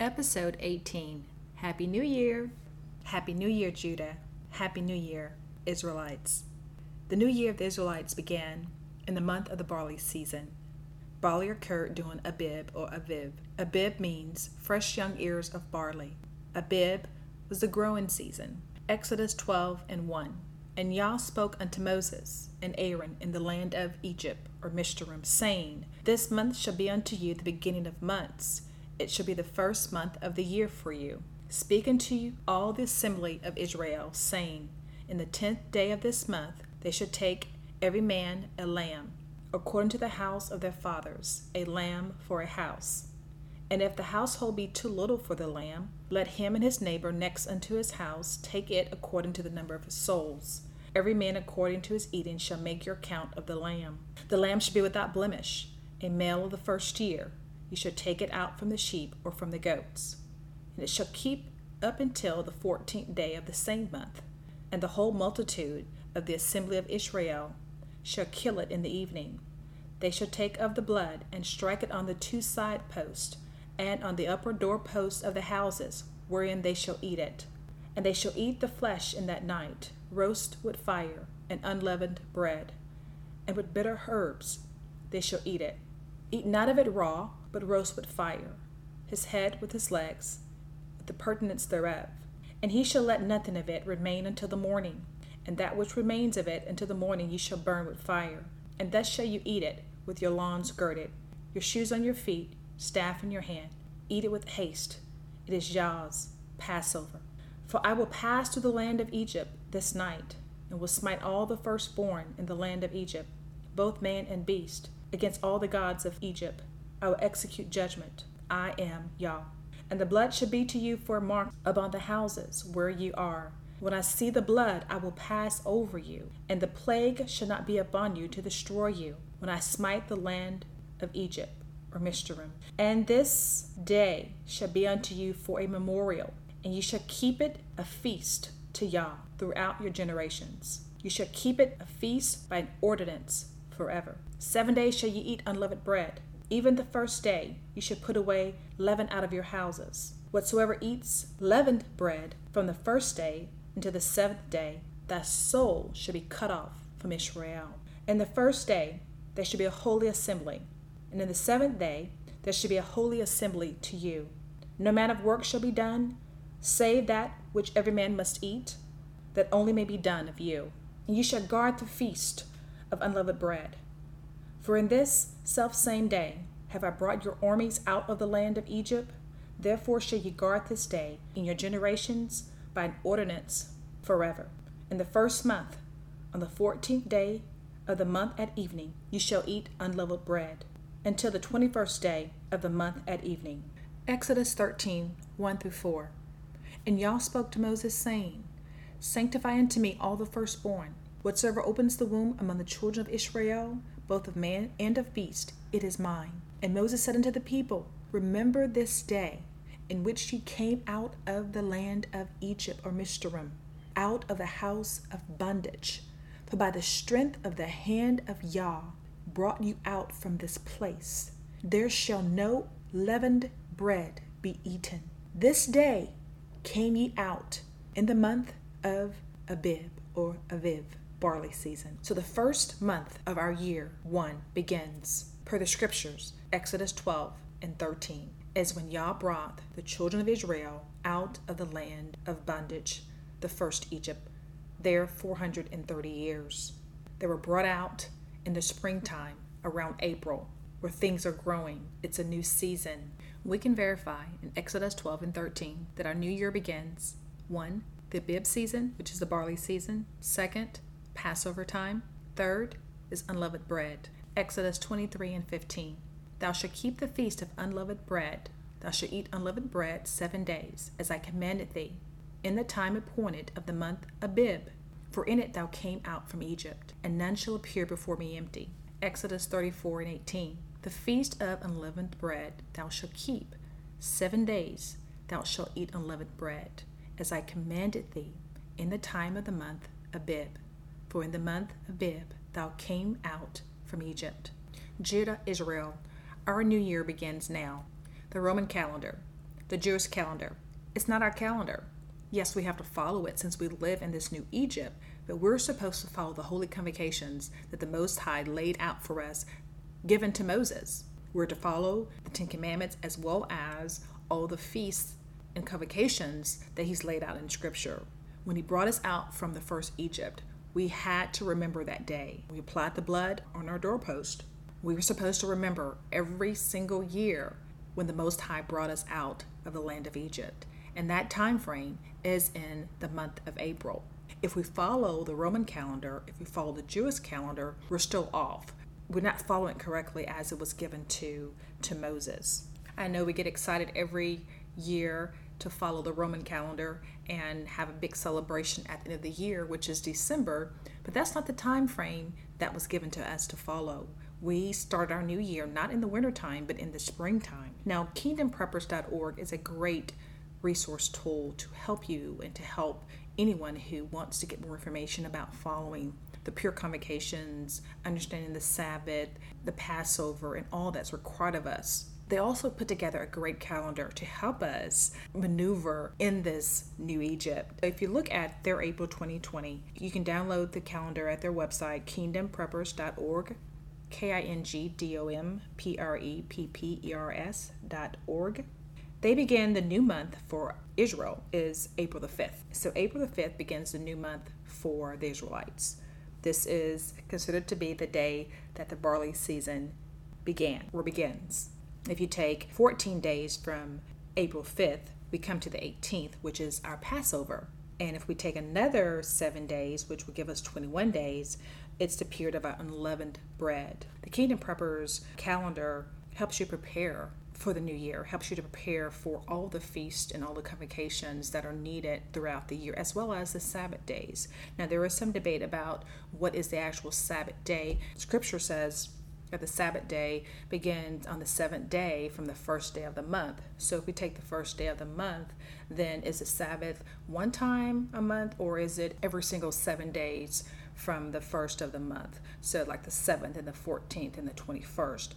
Episode 18. Happy New Year! Happy New Year, Judah. Happy New Year, Israelites. The new year of the Israelites began in the month of the barley season. Barley occurred during Abib or Aviv. Abib means fresh young ears of barley. Abib was the growing season. Exodus 12:1. And Yah spoke unto Moses and Aaron in the land of Egypt, or Mishterim, saying, This month shall be unto you the beginning of months. It shall be the first month of the year for you. Speak unto all the assembly of Israel, saying, In the 10th day of this month they should take every man a lamb, according to the house of their fathers, a lamb for a house. And if the household be too little for the lamb, let him and his neighbor next unto his house take it according to the number of his souls. Every man according to his eating shall make your count of the lamb. The lamb should be without blemish, a male of the first year. You shall take it out from the sheep or from the goats. And it shall keep up until the 14th day of the same month. And the whole multitude of the assembly of Israel shall kill it in the evening. They shall take of the blood and strike it on the two side posts, and on the upper door posts of the houses, wherein they shall eat it. And they shall eat the flesh in that night, roast with fire, and unleavened bread, and with bitter herbs they shall eat it. Eat not of it raw, but roast with fire, his head with his legs, with the pertinence thereof. And he shall let nothing of it remain until the morning, and that which remains of it until the morning ye shall burn with fire. And thus shall you eat it, with your loins girded, your shoes on your feet, staff in your hand. Eat it with haste. It is Yah's Passover. For I will pass through the land of Egypt this night, and will smite all the firstborn in the land of Egypt, both man and beast, against all the gods of Egypt. I will execute judgment. I am Yah. And the blood shall be to you for a mark upon the houses where you are. When I see the blood, I will pass over you, and the plague shall not be upon you to destroy you, when I smite the land of Egypt, or Mishterim. And this day shall be unto you for a memorial, and you shall keep it a feast to Yah throughout your generations. You shall keep it a feast by an ordinance forever. 7 days shall ye eat unleavened bread. Even the first day you shall put away leaven out of your houses. Whatsoever eats leavened bread from the first day until the 7th day, thy soul shall be cut off from Israel. And the first day there shall be a holy assembly. And in the 7th day there shall be a holy assembly to you. No man of work shall be done, save that which every man must eat, that only may be done of you. And you shall guard the feast of unleavened bread. For in this selfsame day have I brought your armies out of the land of Egypt. Therefore shall ye guard this day in your generations by an ordinance forever. In the first month, on the 14th day of the month at evening, you shall eat unleavened bread, until the 21st day of the month at evening. Exodus 13:1-4. And Yah spoke to Moses, saying, Sanctify unto me all the firstborn. Whatsoever opens the womb among the children of Israel, both of man and of beast, it is mine. And Moses said unto the people, Remember this day in which ye came out of the land of Egypt, or Mishterim, out of the house of bondage. For by the strength of the hand of Yah brought you out from this place. There shall no leavened bread be eaten. This day came ye out in the month of Abib, or Aviv, barley season. So the first month of our year one begins, per the scriptures, Exodus 12:13, as when Yah brought the children of Israel out of the land of bondage, the first Egypt, there 430 years. They were brought out in the springtime, around April, where things are growing. It's a new season. We can verify in Exodus 12:13 that our new year begins, 1, the Abib season, which is the barley season, 2nd, Passover time, 3rd is unleavened bread. Exodus 23:15, Thou shalt keep the feast of unleavened bread. Thou shalt eat unleavened bread 7 days, as I commanded thee, in the time appointed of the month Abib. For in it thou came out from Egypt, and none shall appear before me empty. Exodus 34:18. The feast of unleavened bread thou shalt keep. 7 days thou shalt eat unleavened bread, as I commanded thee, in the time of the month Abib. For in the month Abib thou came out from Egypt. Judah, Israel, our new year begins now. The Roman calendar. the Jewish calendar. It's not our calendar. Yes, we have to follow it since we live in this new Egypt, but we're supposed to follow the holy convocations that the Most High laid out for us, given to Moses. We're to follow the Ten Commandments as well as all the feasts and convocations that he's laid out in Scripture. When he brought us out from the first Egypt, we had to remember that day. We applied the blood on our doorpost. We were supposed to remember every single year when the Most High brought us out of the land of Egypt. And that time frame is in the month of April. If we follow the Roman calendar, if we follow the Jewish calendar, we're still off. We're not following correctly as it was given to Moses. I know we get excited every year to follow the Roman calendar and have a big celebration at the end of the year, which is December, but that's not the time frame that was given to us to follow. We start our new year not in the wintertime, but in the springtime. Now, kingdompreppers.org is a great resource tool to help you and to help anyone who wants to get more information about following the pure convocations, understanding the Sabbath, the Passover, and all that's required of us. They also put together a great calendar to help us maneuver in this new Egypt. If you look at their April 2020, you can download the calendar at their website, kingdompreppers.org, kingdompreppers.org. They begin the new month for Israel is April the 5th. So April the 5th begins the new month for the Israelites. This is considered to be the day that the barley season began or begins. If you take 14 days from April 5th, we come to the 18th, which is our Passover. And if we take another 7 days, which will give us 21 days, it's the period of our unleavened bread. The Kingdom Preppers calendar helps you prepare for the new year, helps you to prepare for all the feasts and all the convocations that are needed throughout the year, as well as the Sabbath days. Now, there is some debate about what is the actual Sabbath day. Scripture says that the Sabbath day begins on the seventh day from the first day of the month. So if we take the first day of the month, then is the Sabbath one time a month, or is it every single 7 days from the first of the month? So like the 7th and the 14th and the 21st,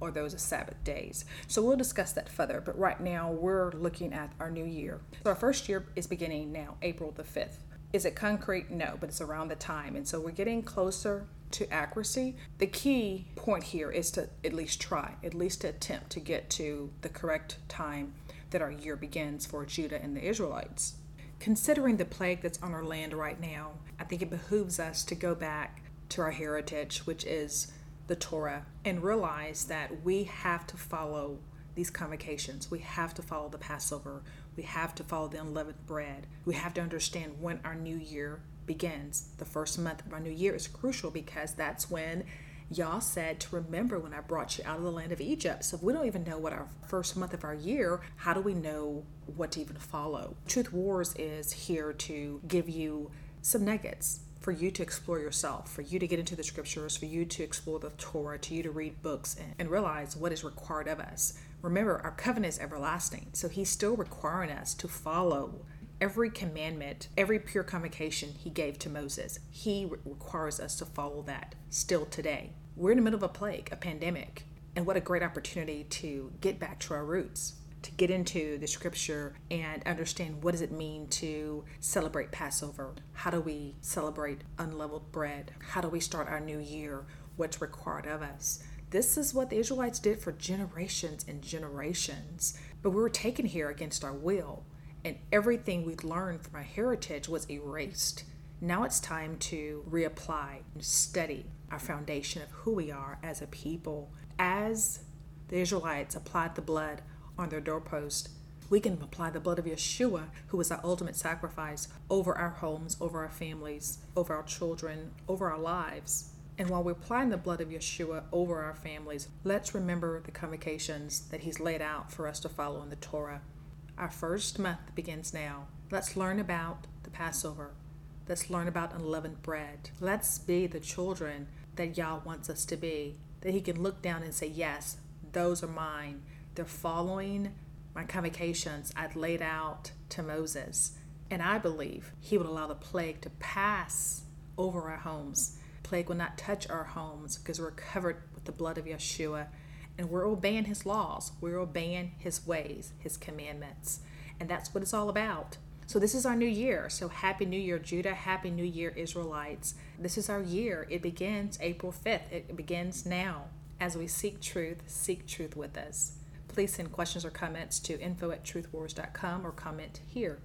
or those are Sabbath days. So we'll discuss that further, but right now we're looking at our new year. So our first year is beginning now, April the 5th. Is it concrete? No, but it's around the time. And so we're getting closer to accuracy. The key point here is to at least try, at least to attempt to get to the correct time that our year begins for Judah and the Israelites. Considering the plague that's on our land right now, I think it behooves us to go back to our heritage, which is the Torah, and realize that we have to follow these convocations. We have to follow the Passover. We have to follow the unleavened bread. We have to understand when our new year begins. The first month of our new year is crucial because that's when Yah said to remember when I brought you out of the land of Egypt. So if we don't even know what our first month of our year, how do we know what to even follow? Truth Wars is here to give you some nuggets for you to explore yourself, for you to get into the scriptures, for you to explore the Torah, to you to read books and realize what is required of us. Remember, our covenant is everlasting, so he's still requiring us to follow every commandment, every pure convocation he gave to Moses. He requires us to follow that still today. We're in the middle of a plague, a pandemic, and what a great opportunity to get back to our roots, to get into the scripture and understand what does it mean to celebrate Passover? How do we celebrate unleavened bread? How do we start our new year? What's required of us? This is what the Israelites did for generations and generations, but we were taken here against our will, and everything we'd learned from our heritage was erased. Now it's time to reapply and study our foundation of who we are as a people. As the Israelites applied the blood on their doorpost, we can apply the blood of Yeshua, who was our ultimate sacrifice, over our homes, over our families, over our children, over our lives. And while we're applying the blood of Yeshua over our families, let's remember the convocations that he's laid out for us to follow in the Torah. Our first month begins now. Let's learn about the Passover. Let's learn about unleavened bread. Let's be the children that Yah wants us to be, that he can look down and say, yes, those are mine. They're following my convocations I'd laid out to Moses. And I believe he would allow the plague to pass over our homes. Plague will not touch our homes because we're covered with the blood of Yeshua. and we're obeying his laws, we're obeying his ways, his commandments, and that's what it's all about. So this is our new year. So Happy New Year, Judah. Happy New Year, Israelites. This is our year. It begins April 5th. It begins now. As we seek truth with us. Please send questions or comments to info@truthwars.com or comment here.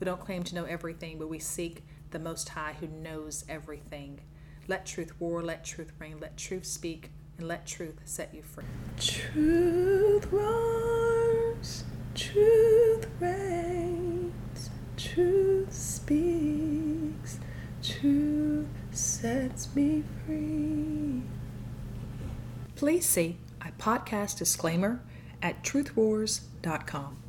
We don't claim to know everything, but we seek the Most High who knows everything. Let truth war, let truth reign, let truth speak, and let truth set you free. Truth wars, truth reigns. Truth speaks, truth sets me free. Please see a podcast disclaimer at truthwars.com.